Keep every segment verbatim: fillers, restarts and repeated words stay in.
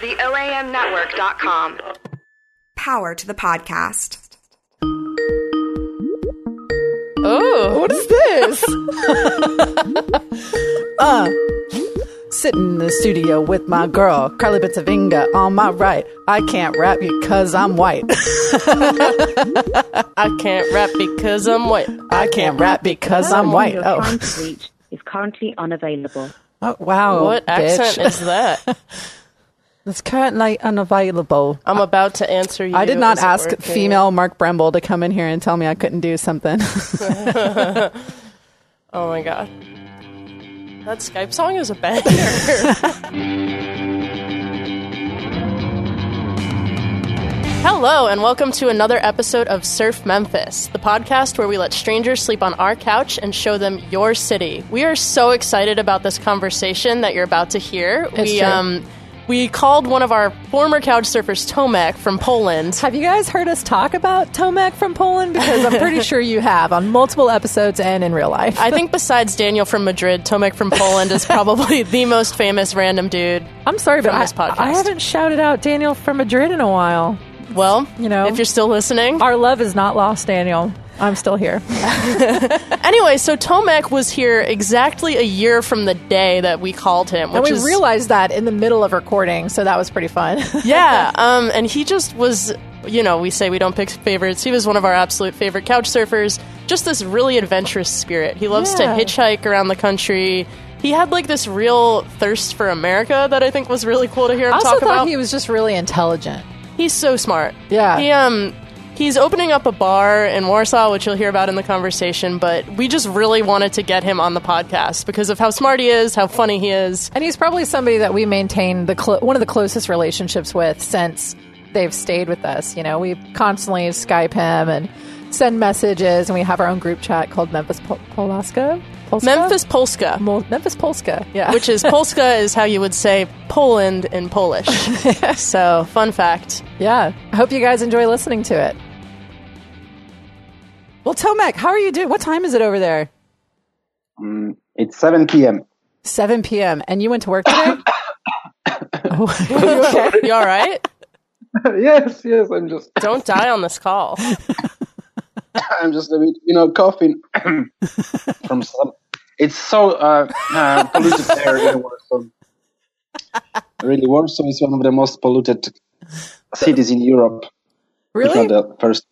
the O A M network dot com. Power to the podcast. Oh, what is this? uh, sitting in the studio with my girl, Carly Bitsavinga, on my right. I can't rap because I'm white. I can't rap because I'm white. I can't rap because I'm white. Oh, is currently unavailable. Oh, wow. What bitch. accent is that? It's currently unavailable. I'm about to answer you. I did not ask female Mark Bremble to come in here and tell me I couldn't do something. Oh, my God. That Skype song is a banger. Hello, and welcome to another episode of Surf Memphis, the podcast where we let strangers sleep on our couch and show them your city. We are so excited about this conversation that you're about to hear. It's we, true. Um, We called one of our former couch surfers, Tomek, from Poland. Have you guys heard us talk about Tomek from Poland? Because I'm pretty sure you have, on multiple episodes and in real life. I think besides Daniel from Madrid, Tomek from Poland is probably the most famous random dude. I'm sorry, from but this I, podcast. I haven't shouted out Daniel from Madrid in a while. Well, you know, if you're still listening. Our love is not lost, Daniel. I'm still here. Anyway, so Tomek was here exactly a year from the day that we called him. Which and we is, realized that in the middle of recording, so that was pretty fun. Yeah, um, and he just was, you know, we say we don't pick favorites. He was one of our absolute favorite couch surfers. Just this really adventurous spirit. He loves yeah. to hitchhike around the country. He had, like, this real thirst for America that I think was really cool to hear him talk about. I also thought about. He was just really intelligent. He's so smart. Yeah. He, um... He's opening up a bar in Warsaw, which you'll hear about in the conversation, but we just really wanted to get him on the podcast because of how smart he is, how funny he is. And he's probably somebody that we maintain the cl- one of the closest relationships with since they've stayed with us. You know, we constantly Skype him and send messages, and we have our own group chat called Memphis Pol- Polska? Polska? Memphis Polska. Mo- Memphis Polska, yeah. Which is, Polska is how you would say Poland in Polish. So, fun fact. Yeah. I hope you guys enjoy listening to it. Well, Tomek, how are you doing? What time is it over there? Um, it's seven p.m. seven p.m. And you went to work today? Oh, you, okay? You all right? Yes, yes. I'm just. Don't die on this call. I'm just a bit, you know, coughing from some. It's so uh, uh, polluted air in Warsaw. Really, Warsaw is one of the most polluted cities in Europe. Really? If not the first.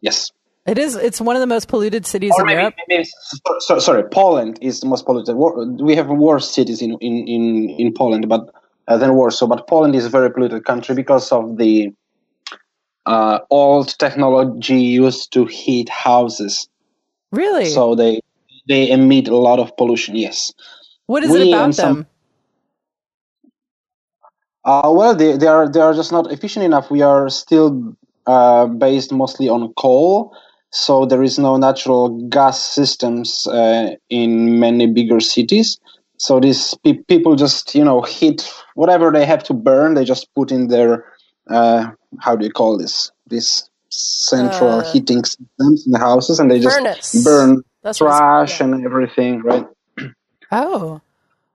Yes. It is. It's one of the most polluted cities or in maybe, Europe. Maybe, so, sorry, Poland is the most polluted. We have worse cities in in, in, in Poland, but uh, than Warsaw. But Poland is a very polluted country because of the uh, old technology used to heat houses. Really? So they they emit a lot of pollution. Yes. What is we, it about them? Some, uh, well, they they are they are just not efficient enough. We are still uh, based mostly on coal. So there is no natural gas systems uh, in many bigger cities. So these pe- people just, you know, heat whatever they have to burn. They just put in their, uh, how do you call this? This central uh, heating systems in the houses, and they just furnace. burn That's trash called, yeah. and everything, right? Oh,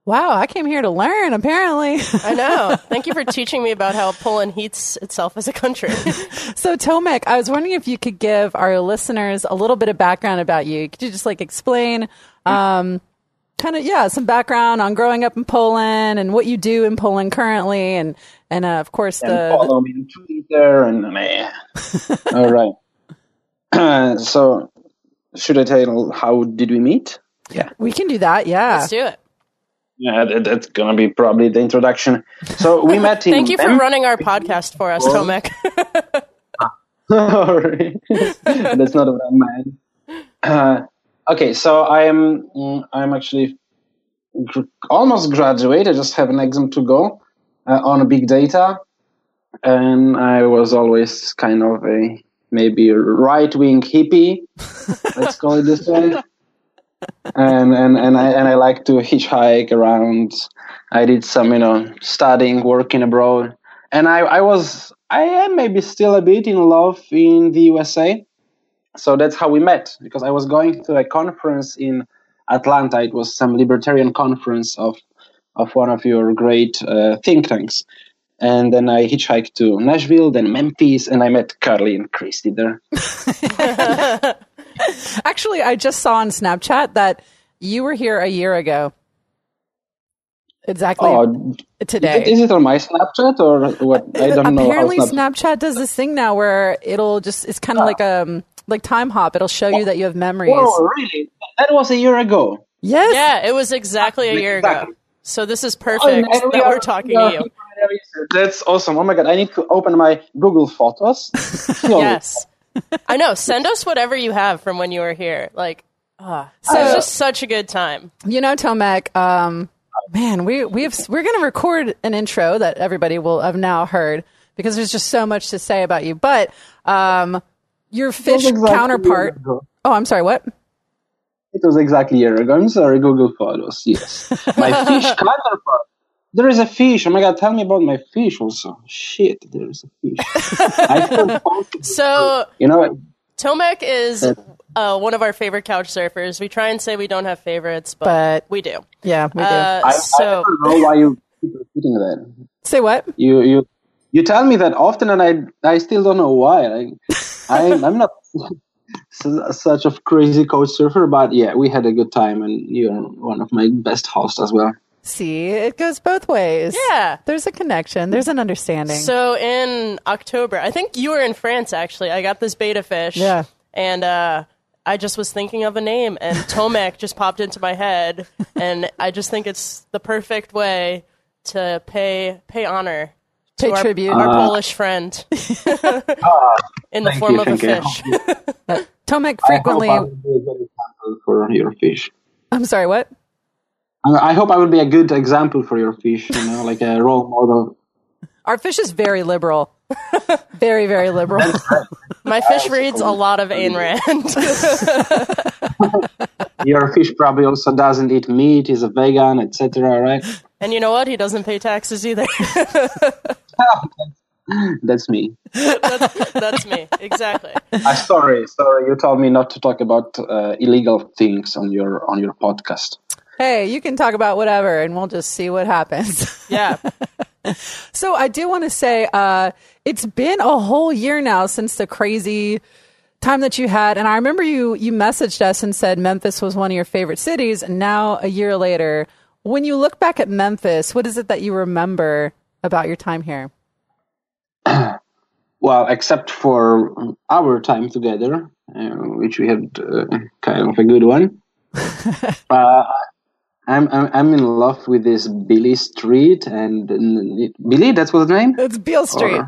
wow. I came here to learn, apparently. I know. Thank you for teaching me about how Poland heats itself as a country. So, Tomek, I was wondering if you could give our listeners a little bit of background about you. Could you just, like, explain um, kind of, yeah, some background on growing up in Poland and what you do in Poland currently and, and uh, of course, and the... follow me on Twitter and... Man. All right. Uh, so, should I tell you how did we meet? Yeah. We can do that, yeah. Let's do it. Yeah, that, that's going to be probably the introduction. So we met in Thank you for Memphis. running our podcast for us, Tomek. Sorry. That's not what I meant. Uh, okay, so I am I'm actually gr- almost graduated. I just have an exam to go uh, on big data. And I was always kind of a maybe right-wing hippie. Let's call it this way. And and and I and I like to hitchhike around. I did some, you know, studying, working abroad, and I, I was I am maybe still a bit in love in the U S A. So that's how we met, because I was going to a conference in Atlanta. It was some libertarian conference of of one of your great uh, think tanks, And then I hitchhiked to Nashville, then Memphis, and I met Carly and Christy there. Actually, I just saw on Snapchat that you were here a year ago. Exactly oh, today. Is it on my Snapchat or what? I don't Apparently, know. Apparently, Snapchat-, Snapchat does this thing now where it'll just, it's kind of ah. like um like Time Hop. It'll show oh. you that you have memories. Oh, really? That was a year ago. Yes. Yeah, it was exactly a year exactly. ago. So this is perfect oh, that we are, we're talking yeah. to you. That's awesome. Oh my God, I need to open my Google Photos. Yes. I know. Send us whatever you have from when you were here. Like, oh, so uh, it's just such a good time. You know, Tomek, um, man, we, we've, we're going to record an intro that everybody will have now heard because there's just so much to say about you. But um, your fish exactly counterpart. Oh, I'm sorry, what? It was exactly a year ago. I'm sorry, Google Photos. Yes. My fish counterpart. There is a fish. Oh my God, tell me about my fish also. Shit, there is a fish. I feel so, you know, Tomek is uh, uh, one of our favorite couch surfers. We try and say we don't have favorites, but, but we do. Yeah, we do. Uh, I, so, I don't know why you keep repeating that. Say what? You you you tell me that often, and I I still don't know why. Like, I I'm not such a crazy couch surfer, but yeah, we had a good time, and you're one of my best hosts as well. See, it goes both ways. Yeah. There's a connection. There's an understanding. So in October, I think you were in France, actually. I got this betta fish. Yeah. And uh, I just was thinking of a name, and Tomek just popped into my head. And I just think it's the perfect way to pay pay honor to pay our, tribute. Our uh, Polish friend uh, in the form you, of a fish. Tomek frequently... I hope I would be a good example for your fish. I'm sorry, what? I hope I would be a good example for your fish, you know, like a role model. Our fish is very liberal. Very, very liberal. My fish reads a lot of Ayn Rand. Your fish probably also doesn't eat meat, he's a vegan, et cetera, right? And you know what? He doesn't pay taxes either. That's me. that's, that's me. Exactly. Uh, sorry, sorry. You told me not to talk about uh, illegal things on your on your podcast. Hey, you can talk about whatever, and we'll just see what happens. Yeah. So I do want to say uh, it's been a whole year now since the crazy time that you had. And I remember you, you messaged us and said Memphis was one of your favorite cities. And now a year later, when you look back at Memphis, what is it that you remember about your time here? Well, except for our time together, uh, which we had uh, kind of a good one. uh, I'm, I'm I'm in love with this Beale Street and Billy. That's what's the name. It's Beale Street.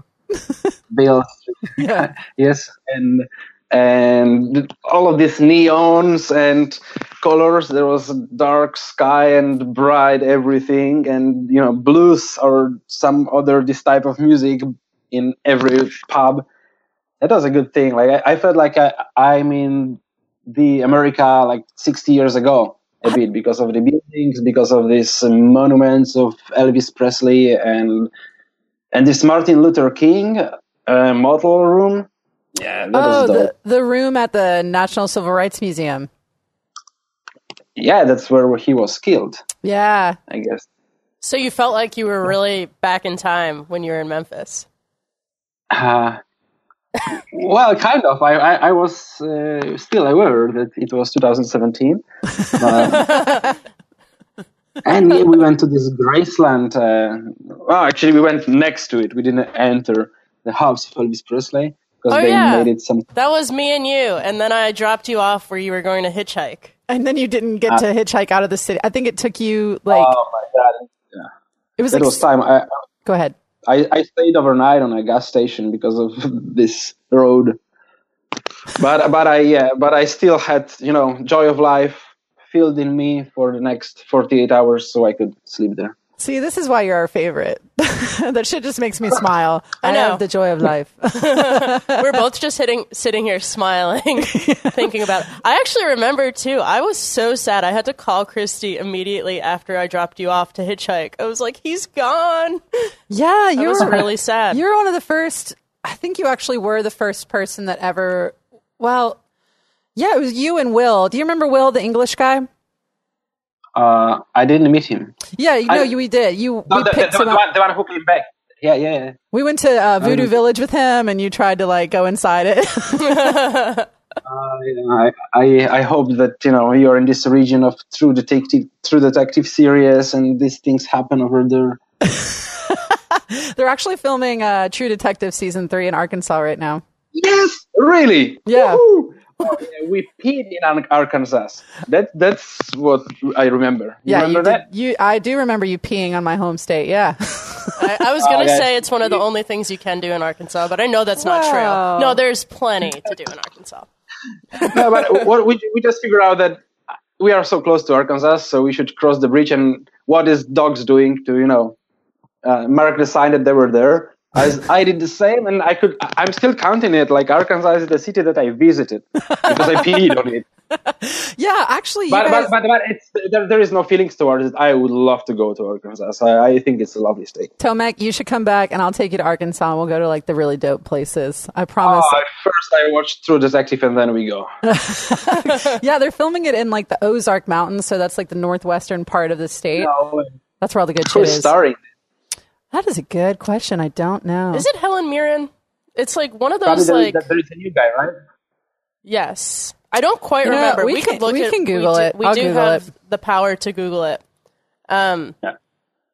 Beale Street. Yeah. Yes, and and all of these neons and colors. There was dark sky and bright everything, and you know blues or some other this type of music in every pub. That was a good thing. Like I, I felt like I I'm in the America like sixty years ago. A bit because of the buildings, because of these monuments of Elvis Presley and and this Martin Luther King uh, model room. Yeah, that oh, was the the room at the National Civil Rights Museum. Yeah, that's where he was killed. Yeah, I guess. So you felt like you were really back in time when you were in Memphis. Uh well, kind of. I I, I was uh, still aware that it was two thousand seventeen, uh, and we went to this Graceland. Uh, well, actually, we went next to it. We didn't enter the house of Elvis Presley because oh, they yeah. made it some. That was me and you, and then I dropped you off where you were going to hitchhike, and then you didn't get uh, to hitchhike out of the city. I think it took you like. Oh my God! Yeah. It was. It like... was time. I, I... Go ahead. I, I stayed overnight on a gas station because of this road, but but I yeah, but I still had you know joy of life filled in me for the next forty-eight hours, so I could sleep there. See, this is why you're our favorite. That shit just makes me smile. I, I know the joy of life. We're both just hitting, sitting here smiling, thinking about it. I actually remember too. I was so sad. I had to call Christy immediately after I dropped you off to hitchhike. I was like, "He's gone." Yeah, you were really sad. You're one of the first. I think you actually were the first person that ever. Well, yeah, it was you and Will. Do you remember Will, the English guy? Uh, I didn't meet him. Yeah, no, I, you, we did. You no, we the, picked the, him the, up. One, the one who came back. Yeah, yeah, yeah. We went to uh, Voodoo um, Village with him, and you tried to like go inside it. uh, I, I I hope that you know you're in this region of True Detective, True Detective series, and these things happen over there. They're actually filming uh, True Detective season three in Arkansas right now. Yes, really? Yeah. Woo-hoo! We peed in Arkansas. That that's what I remember. You yeah, remember you that? Did, you, I do remember you peeing on my home state. Yeah, I, I was gonna oh, say it's one of the only things you can do in Arkansas, but I know that's wow. not true. No, there's plenty to do in Arkansas. No, but what, we we just figured out that we are so close to Arkansas, so we should cross the bridge. And what is dogs doing to you know uh, mark the sign that they were there? I, I did the same, and I could. I'm still counting it. Like Arkansas is the city that I visited because I peed on it. Yeah, actually, but, guys... but but but it's there. There is no feelings towards it. I would love to go to Arkansas. So I, I think it's a lovely state. Tomek, you should come back, and I'll take you to Arkansas. We'll go to like the really dope places. I promise. Oh, first I watch True Detective, and then we go. Yeah, they're filming it in like the Ozark Mountains, so that's like the northwestern part of the state. No, that's where all the good shit is. Starring. That is a good question. I don't know. Is it Helen Mirren? It's like one of those Probably like... There's, there's a new guy, right? Yes. I don't quite you know, remember. We, we can, could look we at... Can Google we do, it. We I'll do Google have it. The power to Google it. Um, yeah.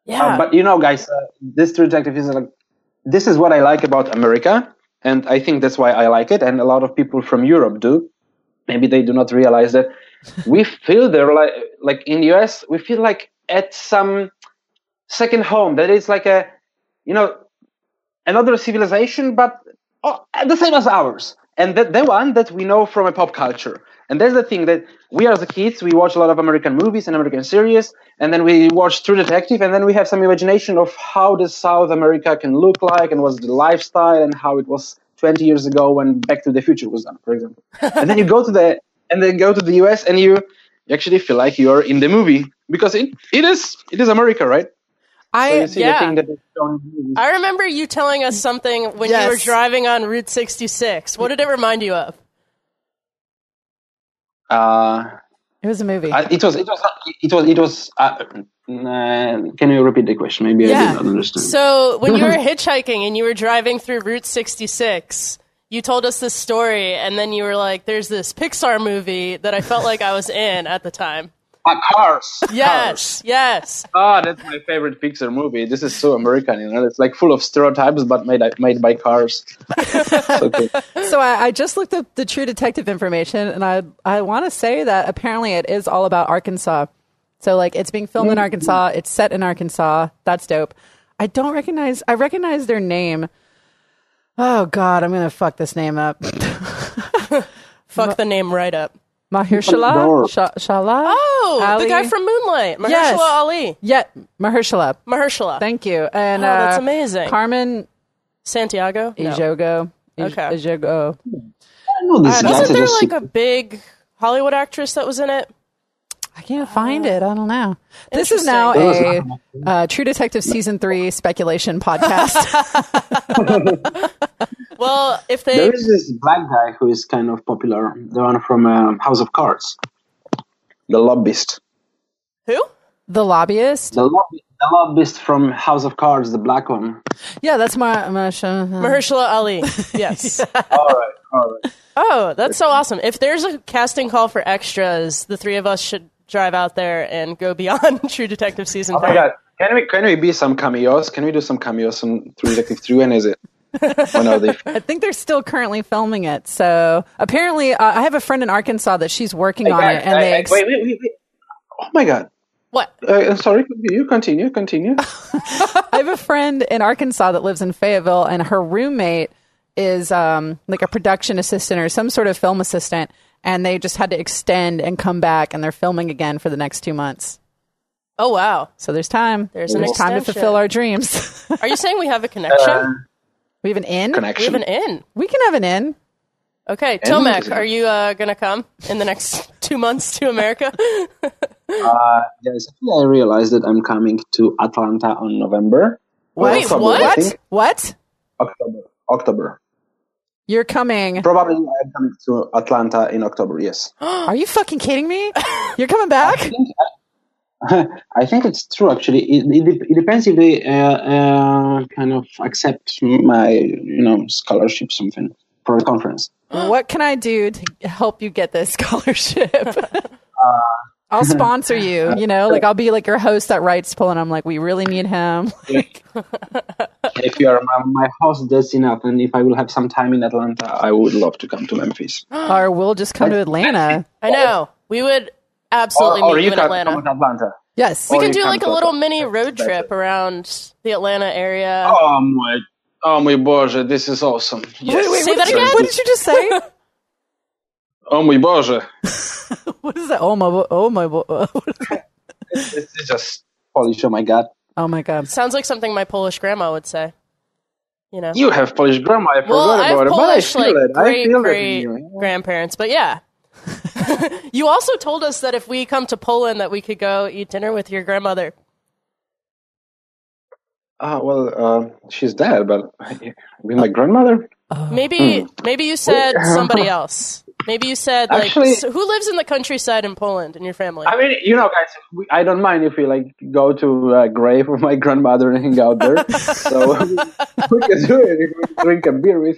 yeah. Um, but you know, guys, uh, this True Detective is like... This is what I like about America, and I think that's why I like it, and a lot of people from Europe do. Maybe they do not realize that. We feel there like... Like in the U S, we feel like at some... second home, that is like a, you know, another civilization, but oh, the same as ours. And that the one that we know from a pop culture. And that's the thing that we as the kids, we watch a lot of American movies and American series, and then we watch True Detective, and then we have some imagination of how the South America can look like, and what's the lifestyle, and how it was twenty years ago when Back to the Future was done, for example. And then you go to the, and then go to the U S, and you actually feel like you're in the movie, because it, it is, it is America, right? I, so yeah. the thing that I remember you telling us something when yes. you were driving on Route sixty-six. What did it remind you of? Uh, it was a movie. Uh, it was. It was. It was. It was. Uh, uh, can you repeat the question? Maybe yeah. I didn't understand. So when you were hitchhiking and you were driving through Route sixty-six, you told us this story, and then you were like, "There's this Pixar movie that I felt like I was in at the time." Uh, Cars. Yes, Cars. Yes. Ah, oh, that's my favorite Pixar movie. This is so American, you know. It's like full of stereotypes, but made made by cars. Okay. So I, I just looked up the True Detective information, and I I want to say that apparently it is all about Arkansas. So like it's being filmed mm-hmm. in Arkansas. It's set in Arkansas. That's dope. I don't recognize. I recognize their name. Oh God, I'm gonna fuck this name up. Fuck the name right up. Mahershala? Sh- Shala? Oh, Ali? The guy from Moonlight. Mahershala yes. Ali. Yeah, Mahershala. Mahershala. Thank you. And, oh, that's uh, amazing. Carmen... Santiago? Ejogo. No. Okay. Ejogo. Wasn't uh, there like a big Hollywood actress that was in it? I can't find uh, it. I don't know. This is now a uh, True Detective Season three speculation podcast. Well, if they... There is this black guy who is kind of popular. The one from um, House of Cards. The lobbyist. Who? The lobbyist? The, lobby- the lobbyist from House of Cards, the black one. Yeah, that's my... my sh- uh, Mahershala Ali. Yes. Yeah. All right, all right. Oh, that's so awesome. If there's a casting call for extras, the three of us should drive out there and go beyond True Detective Season three. Oh my God. Can we, can we be some cameos? Can we do some cameos on True Detective three? When is it? When are they? I think they're still currently filming it. So apparently, uh, I have a friend in Arkansas that she's working I, on I, it, and I, they ex- wait, wait, wait, wait. Oh my God! What? Uh, sorry, you continue, continue. I have a friend in Arkansas that lives in Fayetteville, and her roommate is um, like a production assistant or some sort of film assistant, and they just had to extend and come back, and they're filming again for the next two months. Oh wow! So there's time. There's an extension. Time to fulfill our dreams. Are you saying we have a connection? Uh, We have an in? Connection. We have an in. We can have an in. Okay. In Tomek, are you uh, going to come in the next two months to America? uh, yes. I realized that I'm coming to Atlanta on November. Wait, October, what? What? October. October. You're coming. Probably I'm coming to Atlanta in October, yes. Are you fucking kidding me? You're coming back? I think, I think it's true, actually. It, it, it depends if they uh, uh, kind of accept my, you know, scholarship, something for the conference. What can I do to help you get this scholarship? uh, I'll sponsor you, you know, like I'll be like your host at Rights Pool, and I'm like, we really need him. Like, if you are my, my host, that's enough. And if I will have some time in Atlanta, I would love to come to Memphis. Or we'll just come to Atlanta. I know. We would absolutely or, or meet you, you in Atlanta. Atlanta. Yes. We or can do like a little Atlanta. mini road trip around the Atlanta area. Oh, my. Oh, my Boże. This is awesome. Yes. Wait, wait, say that again. What did you just say? O Mój Boże. What is that? Oh my, oh my, oh my. It's, it's just Polish, oh my God. Oh my God. Sounds like something my Polish grandma would say. You know. You have Polish grandma. I forgot well, I have about Polish, it, but I feel like, it. Great, I feel great it in you. Grandparents, but yeah. You also told us that if we come to Poland that we could go eat dinner with your grandmother. Ah, uh, well, uh, she's dead, but with my grandmother? Maybe, mm. maybe you said somebody else. Maybe you said, like, actually, so who lives in the countryside in Poland in your family? I mean, you know, guys, we, I don't mind if we, like, go to a grave of my grandmother and hang out there. So we can do it if we drink a beer with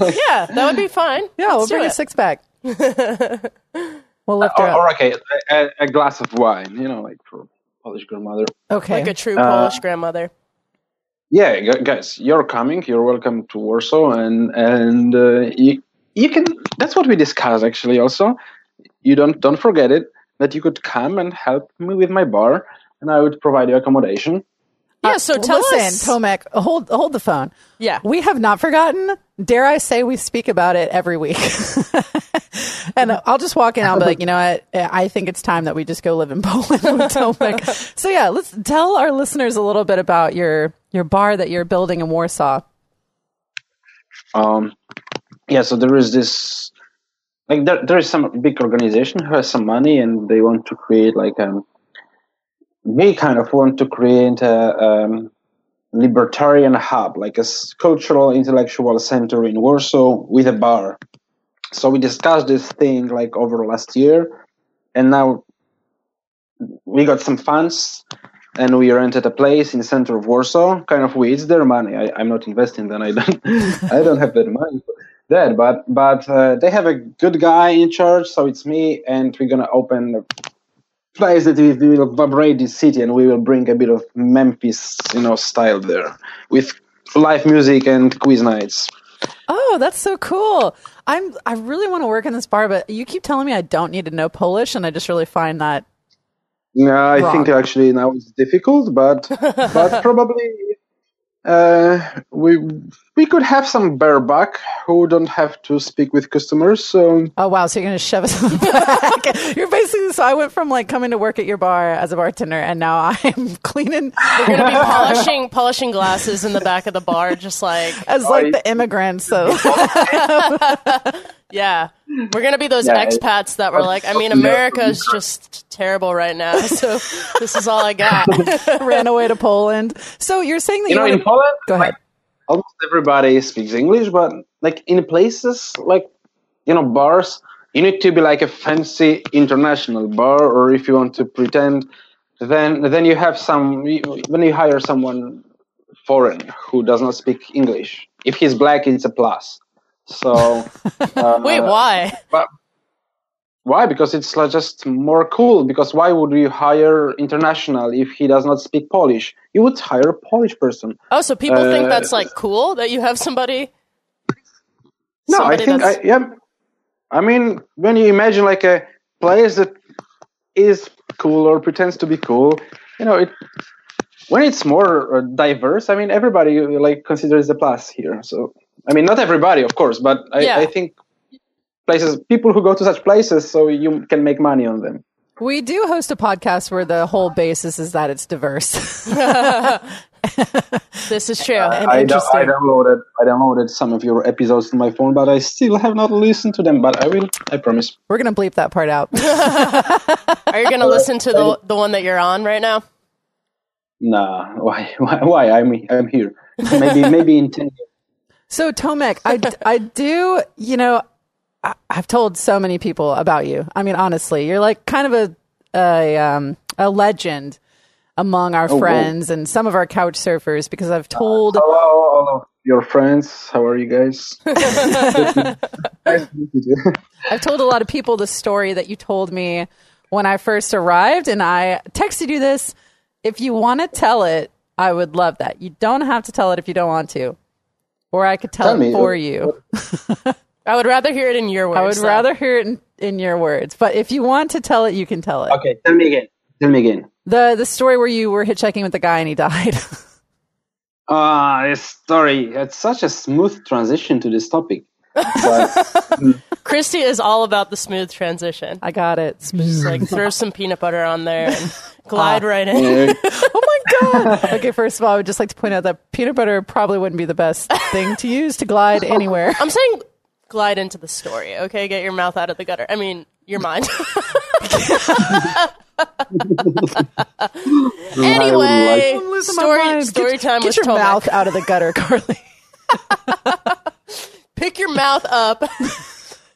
her. Yeah, that would be fine. Yeah, Let's we'll bring it. a six-pack. We'll lift her uh, up. Or, okay, a, a glass of wine, you know, like, for Polish grandmother. Okay. Like a true uh, Polish grandmother. Yeah, guys, you're coming. You're welcome to Warsaw, and, and uh, you... You can. That's what we discussed actually. Also, you don't don't forget it that you could come and help me with my bar, and I would provide you accommodation. Yeah. Uh, so tell listen, us, Tomek, hold hold the phone. Yeah, we have not forgotten. Dare I say we speak about it every week? And I'll just walk in. I'll be like, you know what? I think it's time that we just go live in Poland with Tomek. So yeah, let's tell our listeners a little bit about your your bar that you're building in Warsaw. Um. Yeah, so there is this, like, there there is some big organization who has some money and they want to create, like, um, they kind of want to create a um, libertarian hub, like a cultural, intellectual center in Warsaw with a bar. So we discussed this thing, like, over last year, and now we got some funds and we rented a place in the center of Warsaw, kind of, we, it's their money. I, I'm not investing, then I don't, I don't have that money. That, but but uh, they have a good guy in charge, so it's me, and we're gonna open a place that will vibrate the city, and we will bring a bit of Memphis, you know, style there with live music and quiz nights. Oh, that's so cool! I'm I really want to work in this bar, but you keep telling me I don't need to know Polish, and I just really find that. No, I wrong. think actually now it's difficult, but but probably. Uh, we we could have some bareback who don't have to speak with customers. So oh wow, so you're gonna shove us in the back? You're basically so I went from like coming to work at your bar as a bartender, and now I'm cleaning. We're gonna be polishing polishing glasses in the back of the bar, just like as like the immigrants. So yeah, we're gonna be those yeah, expats that were like, I mean, America is just terrible right now, so this is all I got. Ran away to Poland. So you're saying that you, you know, in Poland, go ahead. Like, almost everybody speaks English, but like in places like, you know, bars, you need to be like a fancy international bar, or if you want to pretend, then then you have some. When you hire someone foreign who does not speak English, if he's black, it's a plus. So uh, wait, why? But why? Because it's just more cool. Because why would you hire international if he does not speak Polish? You would hire a Polish person. Oh, so people uh, think that's like cool that you have somebody. No, somebody I think I, yeah. I mean, when you imagine like a place that is cool or pretends to be cool, you know, it when it's more diverse. I mean, everybody like considers the plus here. So. I mean, not everybody, of course, but I, yeah. I think places, people who go to such places, so you can make money on them. We do host a podcast where the whole basis is that it's diverse. This is true. Uh, I, do- I downloaded, I downloaded some of your episodes on my phone, but I still have not listened to them. But I will, I promise. We're gonna bleep that part out. Are you gonna listen to the the one that you're on right now? Nah, why? Why? why? I'm I'm here. Maybe maybe in ten years. So, Tomek, I, I do, you know, I, I've told so many people about you. I mean, honestly, you're like kind of a, a um, a legend among our oh, friends whoa. and some of our couch surfers, because I've told... Uh, hello, all of your friends. How are you guys? I've told a lot of people the story that you told me when I first arrived, and I texted you this. If you want to tell it, I would love that. You don't have to tell it if you don't want to. Or I could tell, tell it for you. I would rather hear it in your words. I would so. rather hear it in, in your words. But if you want to tell it, you can tell it. Okay, tell me again. Tell me again. The the story where you were hitchhiking with the guy and he died. Ah, uh, this story. It's such a smooth transition to this topic. But, Christy is all about the smooth transition. I got it. Smooth. Like throw some peanut butter on there and glide ah, right in. Yeah. Oh my God. Okay, first of all, I would just like to point out that peanut butter probably wouldn't be the best thing to use to glide anywhere. I'm saying... glide into the story, okay? Get your mouth out of the gutter. I mean, your mind. Anyway, like story, story time with Tomek. Get your mouth out of the gutter, Carly. Pick your mouth up,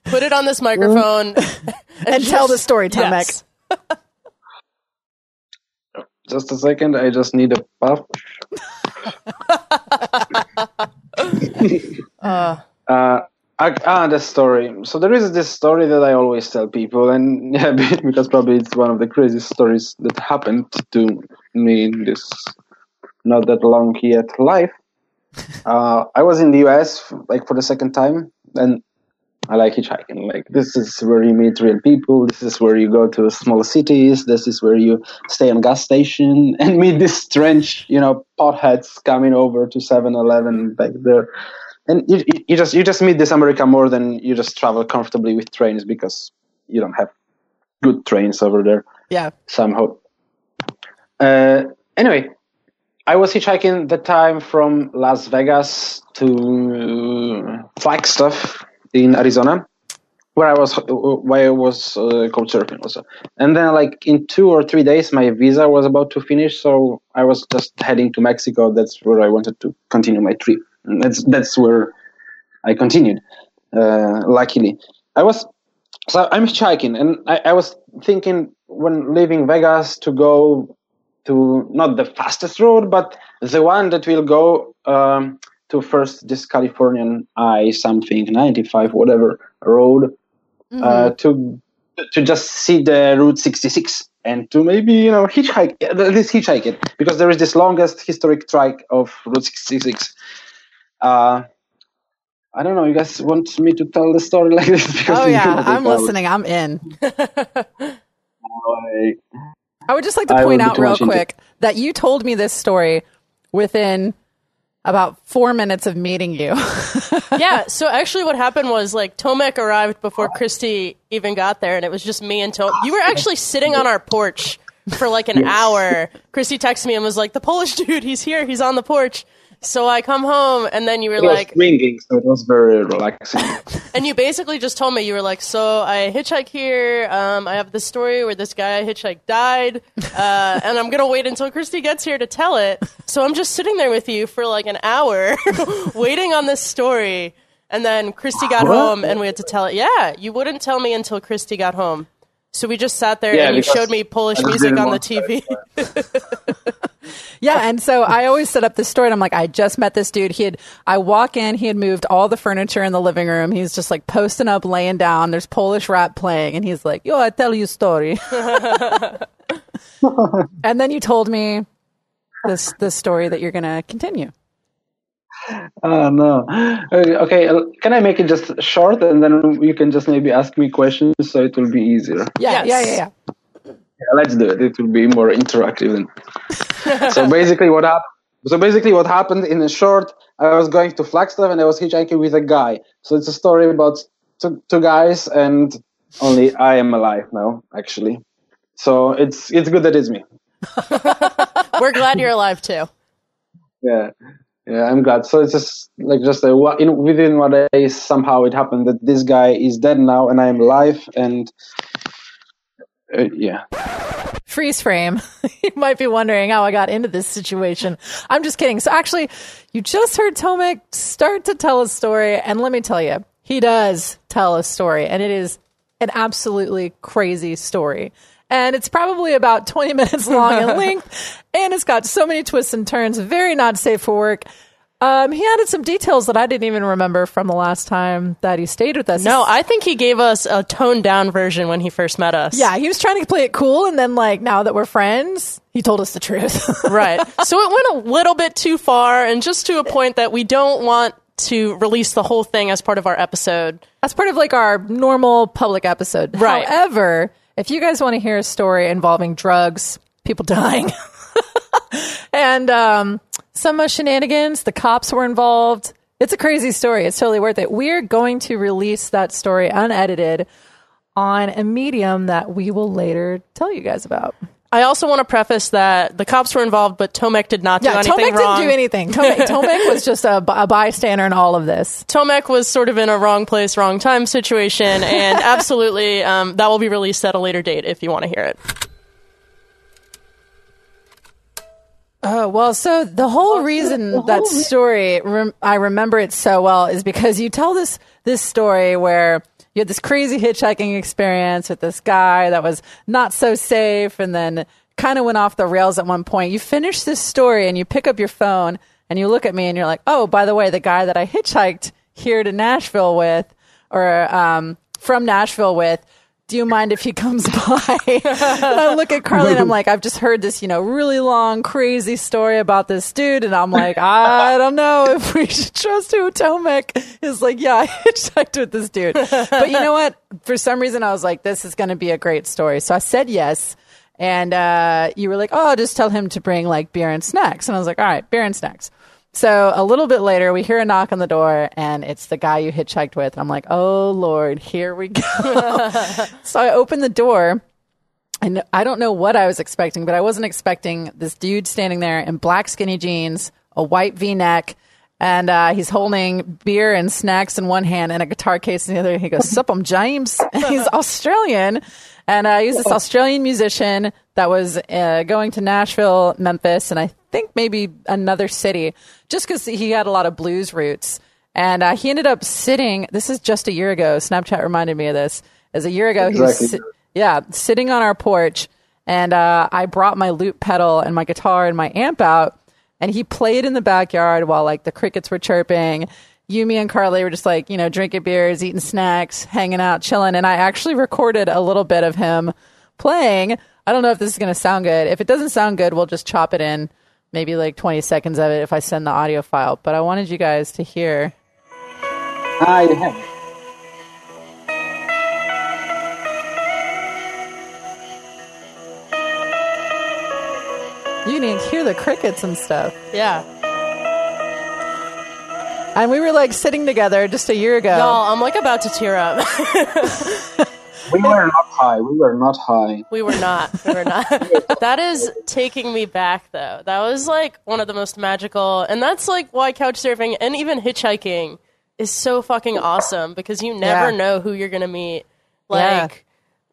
put it on this microphone, and, and just, tell the story, Tomek. Yes. Just a second. I just need a puff. uh... uh Ah, the story. So there is this story that I always tell people, and yeah, because probably it's one of the craziest stories that happened to me in this not that long yet life. Uh, I was in the U S like for the second time, and I like hitchhiking. Like this is where you meet real people. This is where you go to small cities. This is where you stay on gas station and meet these strange, you know, potheads coming over to seven eleven back there. And you, you just you just meet this America more than you just travel comfortably with trains, because you don't have good trains over there. Yeah. Somehow. Uh, anyway, I was hitchhiking the time from Las Vegas to Flagstaff in Arizona, where I was where I was uh, couch surfing also. And then, like in two or three days, my visa was about to finish, so I was just heading to Mexico. That's where I wanted to continue my trip. That's that's where I continued. Uh, luckily, I was so I'm hitchhiking, and I, I was thinking when leaving Vegas to go to not the fastest road, but the one that will go um, to first this Californian I something ninety-five whatever road mm-hmm. uh, to to just see the Route sixty-six and to maybe you know hitchhike this hitchhike it because there is this longest historic trike of Route sixty-six. Uh, I don't know. You guys want me to tell the story like this? Oh yeah, I'm listening. I'm in. I would just like to point out real quick that you told me this story within about four minutes of meeting you. Yeah. So actually, what happened was like Tomek arrived before Christy even got there, and it was just me and Tomek. You were actually sitting on our porch for like an yes. hour. Christy texted me and was like, "The Polish dude, he's here. He's on the porch." So I come home, and then you were it was like... swinging, so it was very relaxing. And you basically just told me, you were like, so I hitchhike here, um, I have this story where this guy I hitchhiked died, uh, and I'm going to wait until Christy gets here to tell it. So I'm just sitting there with you for like an hour, waiting on this story, and then Christy got what? home, and we had to tell it. Yeah, you wouldn't tell me until Christy got home. So we just sat there, yeah, and you showed me Polish music on the T V. Yeah, and so I always set up this story, and I'm like, I just met this dude. He had, I walk in, he had moved all the furniture in the living room. He's just like posting up, laying down. There's Polish rap playing, and he's like, yo, I tell you a story. And then you told me this this story that you're going to continue. Oh, no. Okay, can I make it just short, and then you can just maybe ask me questions so it will be easier? Yeah, yes. yeah, yeah, yeah. Yeah, let's do it. It will be more interactive. Than... so basically, what happened? So basically, what happened in a short? I was going to Flagstaff and I was hitchhiking with a guy. So it's a story about two, two guys, and only I am alive now, actually. So it's it's good that it's me. We're glad you're alive too. Yeah, yeah, I'm glad. So it's just like just a, in, within one day, somehow it happened that this guy is dead now, and I am alive, and. Uh, yeah. Freeze frame. You might be wondering how I got into this situation. I'm just kidding. So actually, you just heard Tomek start to tell a story. And let me tell you, he does tell a story. And it is an absolutely crazy story. and it's probably about twenty minutes long in length, and it's got so many twists and turns, very not safe for work. Um, he added some details that I didn't even remember from the last time that he stayed with us. No, I think he gave us a toned down version when he first met us. Yeah, he was trying to play it cool. And then like, now that we're friends, he told us the truth. Right. So it went a little bit too far, and just to a point that we don't want to release the whole thing as part of our episode. As part of like our normal public episode. Right. However, if you guys want to hear a story involving drugs, people dying, and, um, some shenanigans, the cops were involved. It's a crazy story. It's totally worth it. We're going to release that story unedited on a medium that we will later tell you guys about. I also want to preface that the cops were involved, but Tomek did not do yeah, anything Tomek wrong. Tomek didn't do anything. Tomek, Tomek was just a, a bystander in all of this. Tomek was sort of in a wrong place, wrong time situation, and absolutely um, that will be released at a later date if you want to hear it. Oh, well, so the whole reason the whole that story, rem- I remember it so well, is because you tell this this story where you had this crazy hitchhiking experience with this guy that was not so safe and then kind of went off the rails at one point. You finish this story and you pick up your phone and you look at me and you're like, oh, by the way, the guy that I hitchhiked here to Nashville with, or um, from Nashville with, do you mind if he comes by? And I look at Carly and I'm like, I've just heard this, you know, really long, crazy story about this dude. And I'm like, I don't know if we should trust who Tomek is. Like, yeah, I hitchhiked with this dude. But you know what? For some reason, I was like, this is going to be a great story. So I said yes. And uh, you were like, oh, just tell him to bring like beer and snacks. And I was like, all right, beer and snacks. So a little bit later, we hear a knock on the door, and it's the guy you hitchhiked with. I'm like, oh, Lord, here we go. So I open the door, and I don't know what I was expecting, but I wasn't expecting this dude standing there in black skinny jeans, a white V-neck, and uh, he's holding beer and snacks in one hand and a guitar case in the other. He goes, sup, I'm James. And he's Australian. And uh, he's this Australian musician that was uh, going to Nashville, Memphis, and I think maybe another city, just because he had a lot of blues roots. And uh, he ended up sitting, this is just a year ago, Snapchat reminded me of this, as a year ago, exactly. he was si- yeah, sitting on our porch, and uh, I brought my loop pedal and my guitar and my amp out, and he played in the backyard while like the crickets were chirping. Yumi and Carly were just like, you know, drinking beers, eating snacks, hanging out, chilling, and I actually recorded a little bit of him playing. I don't know if this is going to sound good. If it doesn't sound good, we'll just chop it in. Maybe like twenty seconds of it if I send the audio file. But I wanted you guys to hear. Ah, you have. You can hear the crickets and stuff. Yeah. And we were like sitting together just a year ago. Y'all, I'm like about to tear up. We were not high. We were not high. We were not. We were not. That is taking me back, though. That was, like, one of the most magical. And that's, like, why couch surfing and even hitchhiking is so fucking awesome, because you never yeah. know who you're going to meet. Like, yeah.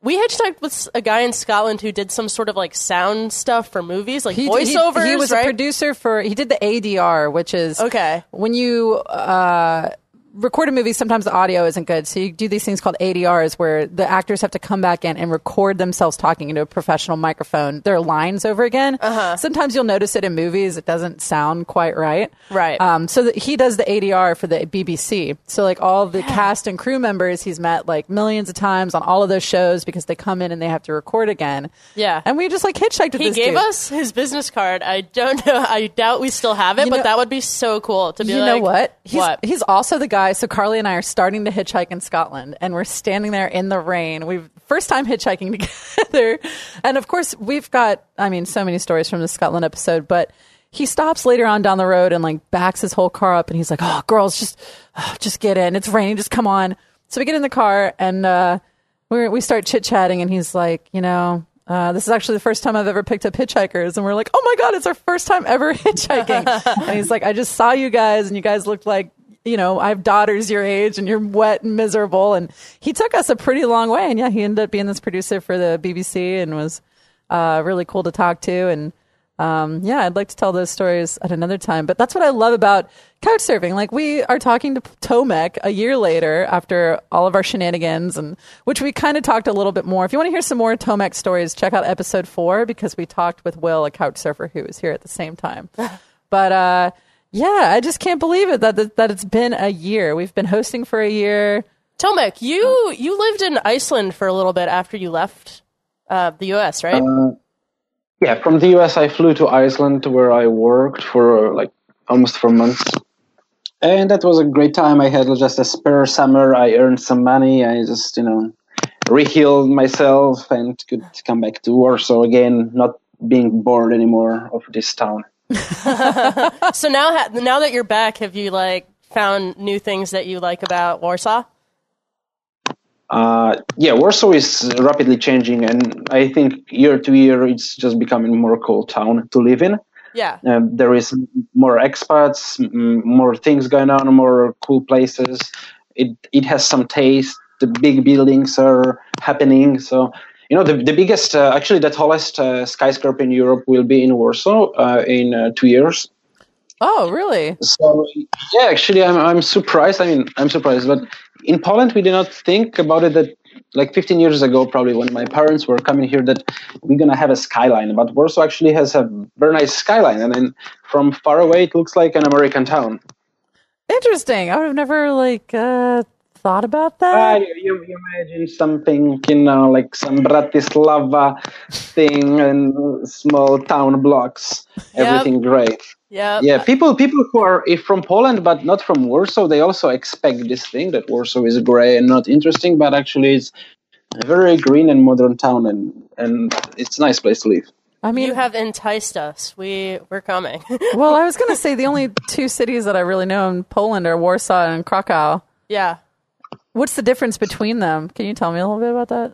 we hitchhiked with a guy in Scotland who did some sort of, like, sound stuff for movies, like he, voiceovers, He, he was right? a producer for... He did the A D R, which is... Okay. When you... Uh, recorded movies, sometimes the audio isn't good. So you do these things called A D Rs where the actors have to come back in and record themselves talking into a professional microphone, their lines over again. Uh-huh. Sometimes you'll notice it in movies. It doesn't sound quite right. Right. Um, so that he does the A D R for the B B C. So like all the yeah. cast and crew members he's met like millions of times on all of those shows, because they come in and they have to record again. Yeah. And we just like hitchhiked with he this He gave dude. us his business card. I don't know. I doubt we still have it, you but know, that would be so cool to be you like. You know what? He's, what? He's also the guy. So Carly and I are starting to hitchhike in Scotland, and we're standing there in the rain. We've first time hitchhiking together. And of course we've got, I mean, so many stories from the Scotland episode, but he stops later on down the road and like backs his whole car up. And he's like, oh girls, just, oh, just get in. It's raining. Just come on. So we get in the car and uh, we we start chit chatting, and he's like, you know, Uh, this is actually the first time I've ever picked up hitchhikers. And we're like, oh my God, it's our first time ever hitchhiking. And he's like, I just saw you guys, and you guys looked like, you know, I have daughters your age, and you're wet and miserable. And he took us a pretty long way. And yeah, he ended up being this producer for the B B C, and was uh, really cool to talk to. And Um, yeah, I'd like to tell those stories at another time, but that's what I love about couch surfing. Like, we are talking to Tomek a year later after all of our shenanigans, and which we kind of talked a little bit more. If you want to hear some more Tomek stories, check out episode four, because we talked with Will, a couch surfer who was here at the same time. But, uh, yeah, I just can't believe it that, that, that it's been a year. We've been hosting for a year. Tomek, you, you lived in Iceland for a little bit after you left, uh, the U S, right? Uh- Yeah, from the U S I flew to Iceland, where I worked for like almost four months. And that was a great time. I had just a spare summer. I earned some money. I just, you know, rehealed myself and could come back to Warsaw again, not being bored anymore of this town. So now ha- now that you're back, have you like found new things that you like about Warsaw? Uh, yeah, Warsaw is rapidly changing, and I think year to year it's just becoming a more cool town to live in. Yeah, um, there is more expats, m- more things going on, more cool places. It it has some taste. The big buildings are happening. So, you know, the the biggest, uh, actually, the tallest uh, skyscraper in Europe will be in Warsaw uh, in uh, two years. Oh, really? So, yeah, actually, I'm I'm surprised. I mean, I'm surprised, but. In Poland, we did not think about it that, like fifteen years ago, probably when my parents were coming here, that we're going to have a skyline. But Warsaw actually has a very nice skyline. And then from far away, it looks like an American town. Interesting. I would have never, like, uh, thought about that. Uh, you, you imagine something, you know, like some Bratislava thing and small town blocks. Yep. Everything great. Yeah, yeah. People, people who are from Poland but not from Warsaw, they also expect this thing that Warsaw is gray and not interesting, but actually it's a very green and modern town, and, and it's a nice place to live. I mean, you have enticed us. We we're coming. Well, I was going to say the only two cities that I really know in Poland are Warsaw and Krakow. Yeah. What's the difference between them? Can you tell me a little bit about that?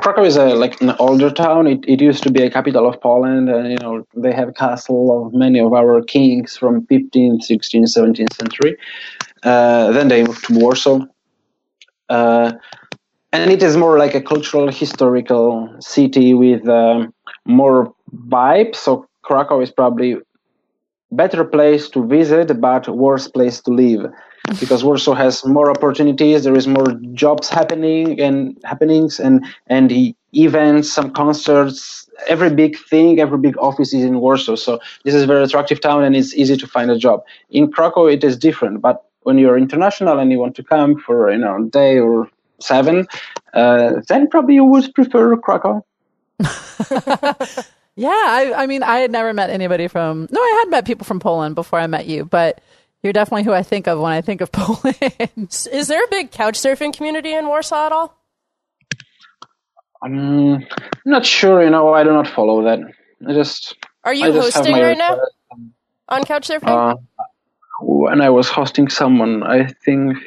Krakow is a, like an older town. It it used to be a capital of Poland, and you know they have a castle of many of our kings from fifteenth, sixteenth, seventeenth century. Uh, then they moved to Warsaw, uh, and it is more like a cultural, historical city with um, more vibe. So Krakow is probably better place to visit, but worse place to live. Because Warsaw has more opportunities, there is more jobs happening and happenings and and the events, some concerts, every big thing, every big office is in Warsaw. So this is a very attractive town, and it's easy to find a job. In Krakow, it is different. But when you're international and you want to come for, you know, a day or seven, uh, then probably you would prefer Krakow. Yeah, I, I mean, I had never met anybody from. No, I had met people from Poland before I met you, but. You're definitely who I think of when I think of Poland. Is there a big couch surfing community in Warsaw at all? I'm not sure. You know, I do not follow that. I just are you just hosting right now on couch surfing? Uh, when I was hosting someone, I think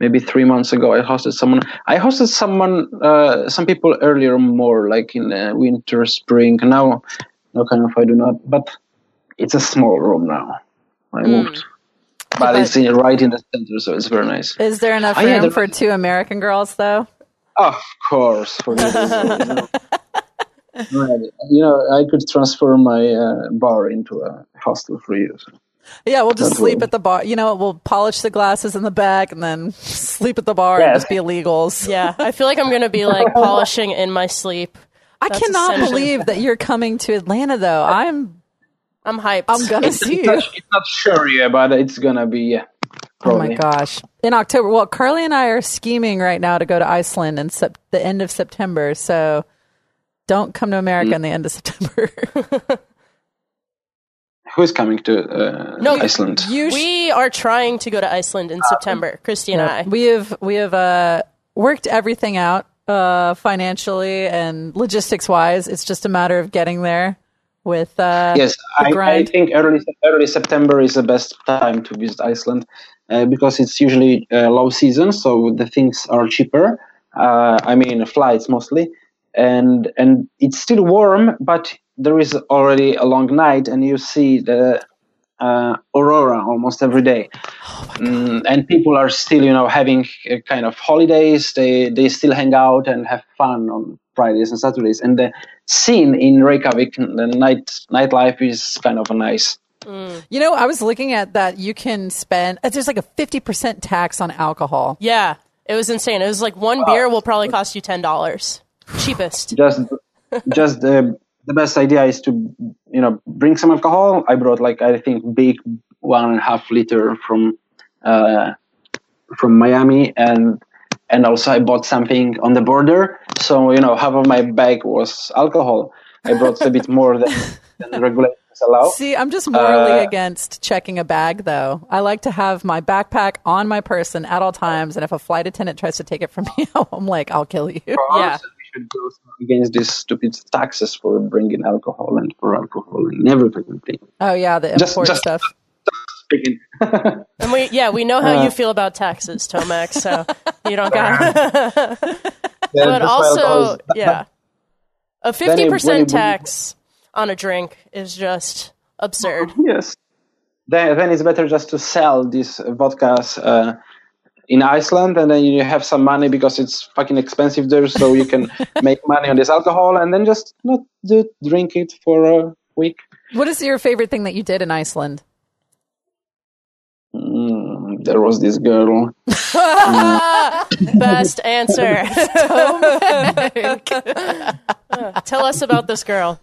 maybe three months ago, I hosted someone. I hosted someone, uh, some people earlier, more like in uh, winter, spring. Now, no, kind of, I do not. But it's a small room now. I mm. moved. But, but it's in, right in the center, so it's very nice. Is there enough room oh, yeah, there, for two American girls, though? Of course. For this, you know. Right. You know, I could transform my uh, bar into a hostel for you. So. Yeah, we'll just That's sleep cool. at the bar. You know, we'll polish the glasses in the back and then sleep at the bar yeah. and just be illegals. Yeah, I feel like I'm going to be, like, polishing in my sleep. That's I cannot essential. believe that you're coming to Atlanta, though. I'm... I'm hyped. I'm going to see you. It's not sure yet, but it's going to be, yeah. Probably. Oh, my gosh. In October. Well, Carly and I are scheming right now to go to Iceland in sep- the end of September. So don't come to America mm. in the end of September. Who's coming to uh, no, Iceland? You sh- we are trying to go to Iceland in um, September, Christy and yeah. I. We have, we have uh, worked everything out uh, financially and logistics-wise. It's just a matter of getting there. With uh, yes, I, I think early early September is the best time to visit Iceland uh, because it's usually uh, low season, so the things are cheaper. Uh, I mean, flights mostly, and and it's still warm, but there is already a long night, and you see the uh, aurora almost every day. Oh my God. Mm, and people are still, you know, having uh, kind of holidays. They they still hang out and have fun on Fridays and Saturdays. And the scene in Reykjavik, the night nightlife is kind of a nice. Mm. You know, I was looking at that. You can spend uh, there's like a fifty percent tax on alcohol. Yeah, it was insane. It was like one wow. beer will probably cost you ten dollars. Cheapest. Just, just the the best idea is to, you know, bring some alcohol. I brought like I think big one and a half liter from uh, from Miami, and and also I bought something on the border. So you know, half of my bag was alcohol. I brought a bit more than, than the regulations allow. See, I'm just morally uh, against checking a bag, though. I like to have my backpack on my person at all times, and if a flight attendant tries to take it from me, I'm like, I'll kill you. Yeah. We should go against these stupid taxes for bringing alcohol and for alcohol and everything. Oh, yeah, the import just, just, stuff. And we, yeah, we know how uh, you feel about taxes, Tomek, so you don't got it. Yeah, but also, yeah. A fifty percent tax on a drink is just absurd. Yes. Then, then it's better just to sell these vodkas uh, in Iceland, and then you have some money because it's fucking expensive there, so you can make money on this alcohol and then just not do, drink it for a week. What is your favorite thing that you did in Iceland? Mm, there was this girl. mm. Best answer. Tomek. uh, tell us about this girl,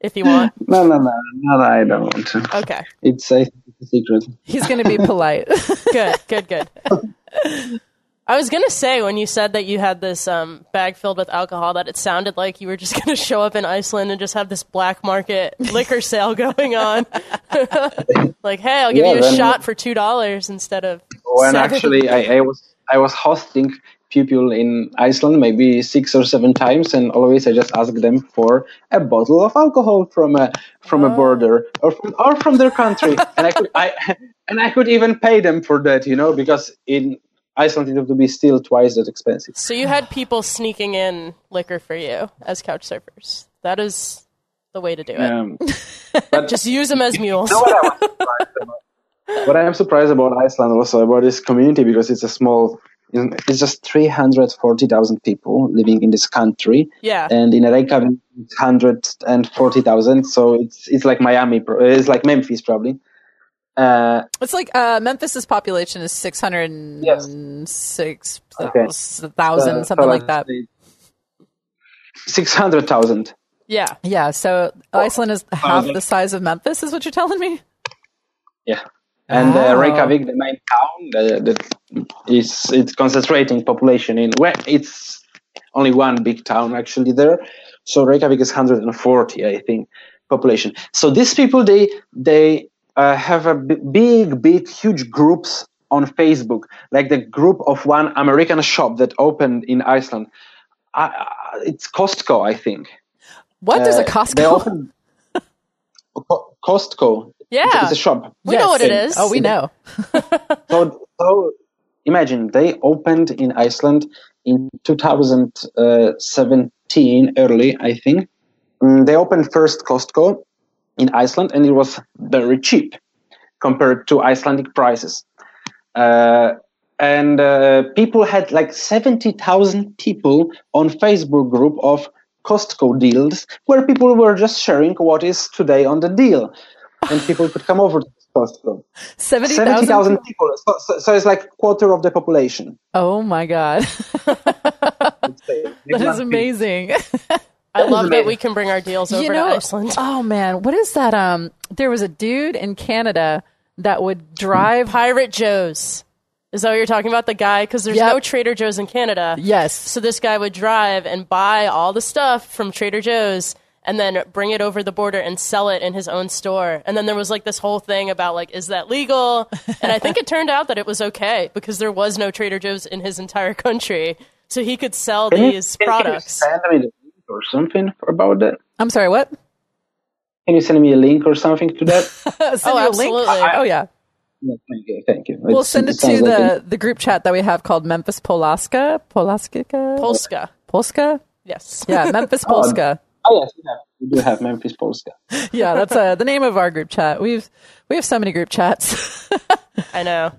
if you want. No, no, no, no, I don't want to. Okay. It's a secret. He's going to be polite. Good, good, good. I was going to say, when you said that you had this um, bag filled with alcohol, that it sounded like you were just going to show up in Iceland and just have this black market liquor sale going on. Like, hey, I'll give yeah, you a shot for two dollars instead of When seven. Actually I, I was I was hosting people in Iceland maybe six or seven times, and always I just ask them for a bottle of alcohol from a from oh. a border or from, or from their country. And I could I and I could even pay them for that, you know, because in Iceland it would be still twice that expensive. So you had people sneaking in liquor for you as couch surfers. That is the way to do it. Um, but just use them as mules. You know what, I was surprised about? What I am surprised about Iceland also about this community, because it's a small, it's just three hundred forty thousand people living in this country. Yeah. And in Reykjavik, it's one hundred forty thousand. So it's it's like Miami, it's like Memphis probably. Uh, it's like uh, Memphis's population is six hundred and six thousand, okay. something uh, like that. Six hundred thousand. Yeah, yeah. So oh, Iceland is half thousand. The size of Memphis, is what you're telling me. Yeah, and oh. uh, Reykjavik, the main town, that is it's concentrating population in. Well, it's only one big town actually there. So Reykjavik is hundred and forty, I think, population. So these people, they they. Uh, have a b- big, big, huge groups on Facebook, like the group of one American shop that opened in Iceland. I, uh, it's Costco, I think. What? Uh, There's a Costco? They opened Co- Costco. Yeah. It's, it's a shop. We yes. know what it is. Oh, we know. so, so imagine, they opened in Iceland in two thousand seventeen, early, I think. Mm, they opened first Costco in Iceland, and it was very cheap compared to Icelandic prices. Uh, and uh, people had like seventy thousand people on Facebook group of Costco deals, where people were just sharing what is today on the deal. And people could come over to Costco. seventy thousand seventy, people. So, so, so it's like quarter of the population. Oh my God. That is amazing. I love that we can bring our deals over you know, to Iceland. Oh, man. What is that? Um, There was a dude in Canada that would drive... Pirate Joe's. Is that what you're talking about? The guy? Because there's yep. no Trader Joe's in Canada. Yes. So this guy would drive and buy all the stuff from Trader Joe's and then bring it over the border and sell it in his own store. And then there was like this whole thing about like, is that legal? And I think it turned out that it was okay because there was no Trader Joe's in his entire country. So he could sell can these you, products. Or something about that. I'm sorry, what? Can you send me a link or something to that? Send oh, you a absolutely. Link? I, oh, yeah. yeah. Thank you. Thank you. We'll it's, send it, it to the, like the group chat that we have called Memphis Polska. Polska? Polska. Polska? Yes. Yeah, Memphis Polska. Oh, oh yes, yeah. We do have Memphis Polska. Yeah, that's uh, the name of our group chat. We've we have so many group chats. I know.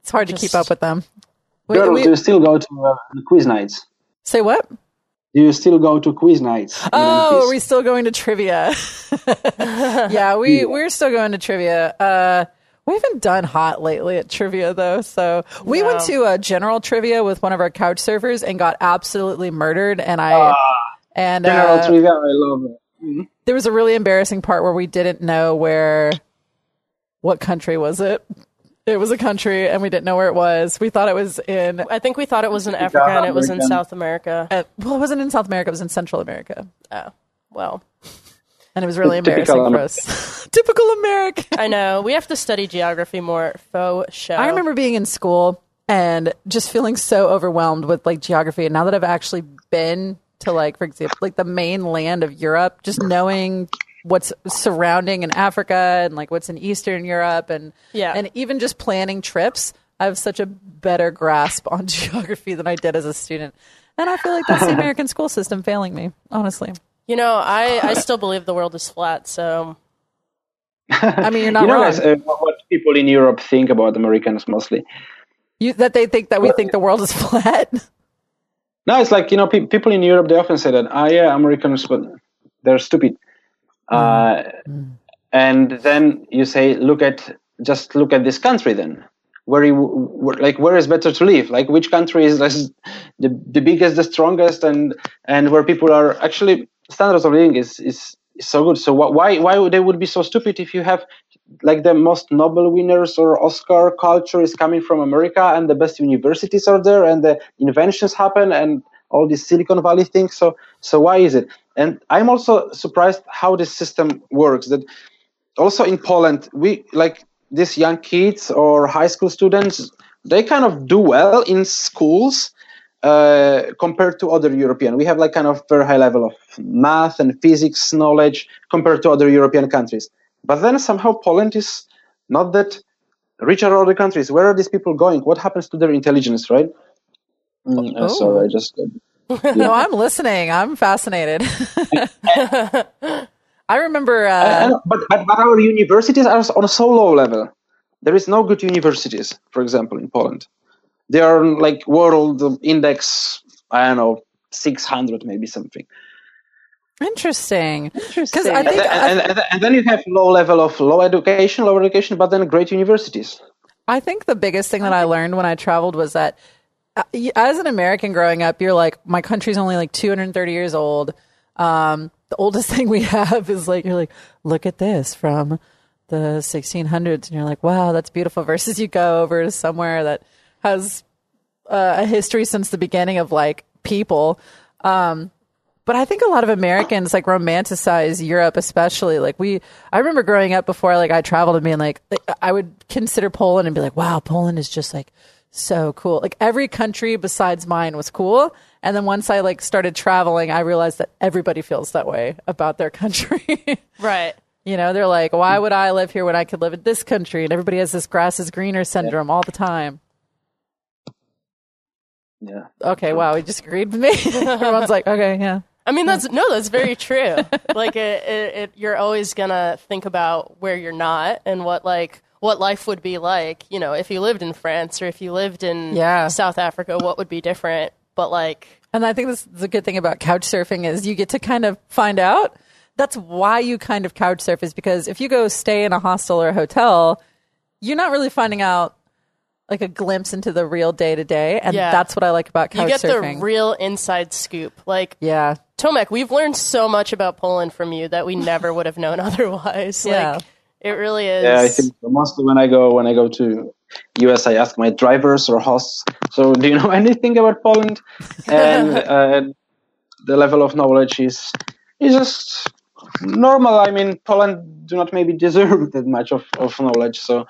It's hard Just... to keep up with them. Girl, we, we... do you still go to uh, the quiz nights? Say what? Do you still go to quiz nights? Oh, are we still going to trivia? yeah, we, yeah, we're still going to trivia. Uh, we haven't done hot lately at trivia, though. So we no. went to a general trivia with one of our couch surfers and got absolutely murdered. And I... Uh... And General uh, trivia, I love it. Mm-hmm. There was a really embarrassing part where we didn't know where, what country was it? It was a country, and we didn't know where it was. We thought it was in. I think we thought it was in Africa, and it was in South America. Uh, well, it wasn't in South America; it was in Central America. Oh, well. And it was really embarrassing for us. Typical American. I know. We have to study geography more. Faux show. I remember being in school and just feeling so overwhelmed with like geography, and now that I've actually been to like, for example, like the mainland of Europe, just knowing what's surrounding in Africa and like what's in Eastern Europe and yeah. and even just planning trips, I have such a better grasp on geography than I did as a student. And I feel like that's the American school system failing me, honestly. You know, I, I still believe the world is flat, so... I mean, you're not you know, wrong. That's, uh, what people in Europe think about Americans mostly. You, that they think that we think the world is flat? No, it's like, you know, pe- people in Europe, they often say that, oh, yeah, Americans, but they're stupid. Uh, mm. And then you say, look at, just look at this country then. Where you, where, like, where is better to live? Like, which country is less, the, the biggest, the strongest, and, and where people are actually, standards of living is, is, is so good. So wh- why why would they would be so stupid if you have, like, the most Nobel winners or Oscar culture is coming from America, and the best universities are there, and the inventions happen, and all these Silicon Valley things. So, so why is it? And I'm also surprised how this system works. That also in Poland, we like these young kids or high school students. They kind of do well in schools uh, compared to other European. We have like kind of very high level of math and physics knowledge compared to other European countries. But then somehow Poland is not that rich or other countries. Where are these people going? What happens to their intelligence, right? Mm, oh. Sorry, I just... Yeah. No, I'm listening. I'm fascinated. I remember... Uh... I, I know, but, but our universities are on a so low level. There is no good universities, for example, in Poland. They are like world index, I don't know, six hundred maybe something. Interesting. Interesting. I think and, and, and then you have low level of low education, lower education, but then great universities. I think the biggest thing that I learned when I traveled was that as an American growing up, you're like, my country's only like two hundred thirty years old. Um, the oldest thing we have is like, you're like, look at this from the sixteen hundreds. And you're like, wow, that's beautiful. Versus you go over to somewhere that has uh, a history since the beginning of like people. Um, But I think a lot of Americans like romanticize Europe, especially like we, I remember growing up before, like I traveled and being like, I would consider Poland and be like, wow, Poland is just like so cool. Like every country besides mine was cool. And then once I like started traveling, I realized that everybody feels that way about their country. Right. You know, they're like, why would I live here when I could live in this country? And everybody has this grass is greener syndrome yeah. all the time. Yeah. Okay. Wow. He just agreed with me. Everyone's like, okay. Yeah. I mean, that's, no, that's very true. Like, it, it, it, you're always going to think about where you're not and what, like, what life would be like, you know, if you lived in France or if you lived in yeah. South Africa, what would be different? But, like... And I think this is a good thing about couch surfing is you get to kind of find out. That's why you kind of couch surf, is because if you go stay in a hostel or a hotel, you're not really finding out like a glimpse into the real day to day, and yeah. that's what I like about couch surfing. You get surfing. The real inside scoop. Like, yeah, Tomek, we've learned so much about Poland from you that we never would have known otherwise. Yeah, like, it really is. Yeah, I think mostly when I go when I go to U S, I ask my drivers or hosts. So, do you know anything about Poland? And uh, the level of knowledge is is just normal. I mean, Poland do not maybe deserve that much of, of knowledge. So.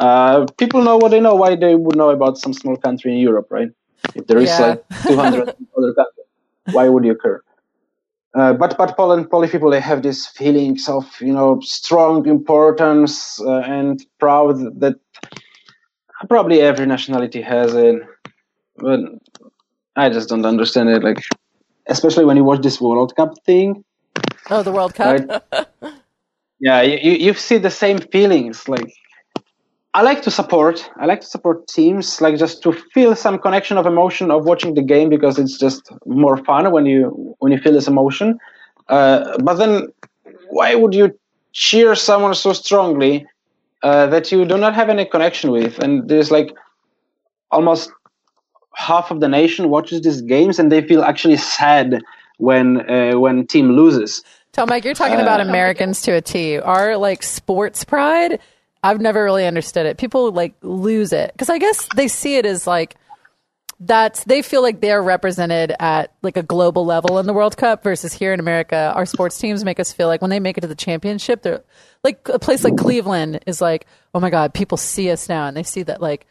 Uh, people know what they know. Why they would know about some small country in Europe, right? If there is yeah. like two hundred other countries, why would you care? Uh, but but Poland, Polish people, they have these feelings of, you know, strong importance uh, and proud that probably every nationality has it. But I just don't understand it. Like, especially when you watch this World Cup thing, Oh, the World Cup. Right? Yeah, you you see the same feelings. Like, I like to support. I like to support teams, like just to feel some connection of emotion of watching the game, because it's just more fun when you when you feel this emotion. Uh, but then, why would you cheer someone so strongly uh, that you do not have any connection with? And there's like almost half of the nation watches these games, and they feel actually sad when uh, when team loses. Tomek, you're talking about uh, Americans to a T. Our like sports pride, I've never really understood it. People like lose it, because I guess they see it as like that's they feel like they're represented at like a global level in the World Cup, versus here in America, our sports teams make us feel like when they make it to the championship, they're like a place like Cleveland is like, oh my God, people see us now, and they see that like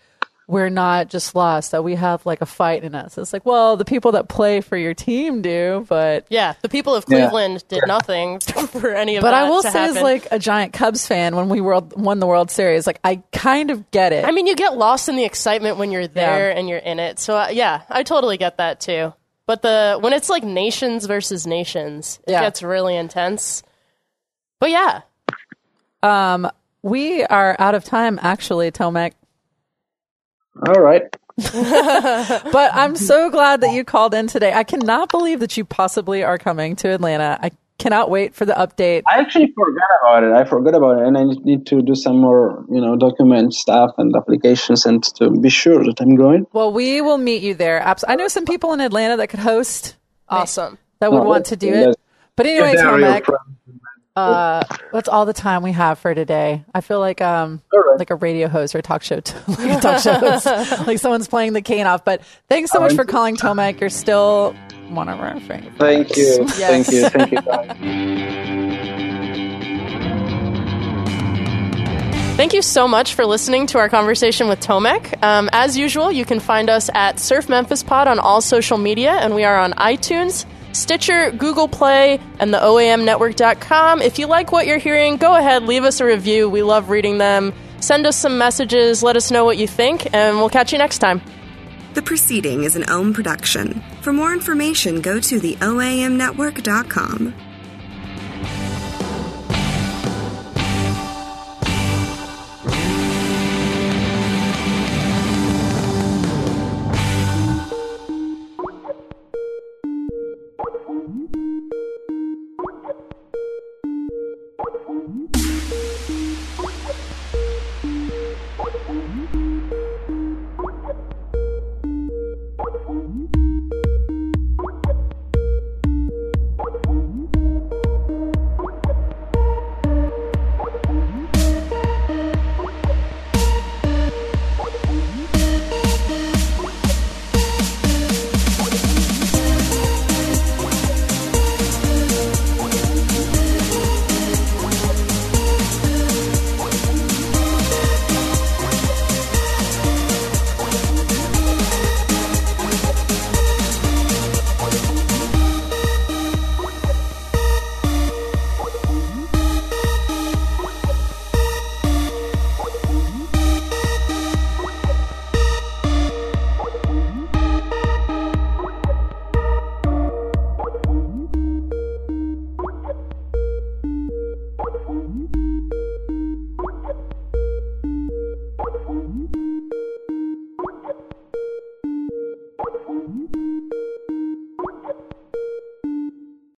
we're not just lost, that we have like a fight in us. It's like, well, the people that play for your team do, but yeah, the people of Cleveland yeah. did yeah. nothing for any of but that. But I will to say, happen. As like a giant Cubs fan, when we world, won the World Series, like I kind of get it. I mean, you get lost in the excitement when you're there yeah. and you're in it. So uh, yeah, I totally get that too. But the when it's like nations versus nations, it yeah. gets really intense. But yeah, um, we are out of time, actually, Tomek. All right. But I'm so glad that you called in today. I cannot believe that you possibly are coming to Atlanta. I cannot wait for the update. I actually forgot about it. I forgot about it. And I need to do some more, you know, document stuff and applications and to be sure that I'm going. Well, we will meet you there. I know some people in Atlanta that could host. Awesome. That would oh, want to do yes. it. But anyway, Tomek, uh, that's all the time we have for today. I feel like um right. like a radio host or a talk show, t- like a talk show host, like someone's playing the cane off. But thanks so much for calling, Tomek. You're still one of our favorites. Thank you, yes. thank you, thank you, guys. Thank you so much for listening to our conversation with Tomek. Um, as usual, you can find us at Surf Memphis Pod on all social media, and we are on iTunes, Stitcher, Google Play, and the O A M network dot com. If you like what you're hearing, go ahead, leave us a review. We love reading them. Send us some messages, let us know what you think, and we'll catch you next time. The preceding is an O A M production. For more information, go to the O A M network dot com. Mm-hmm.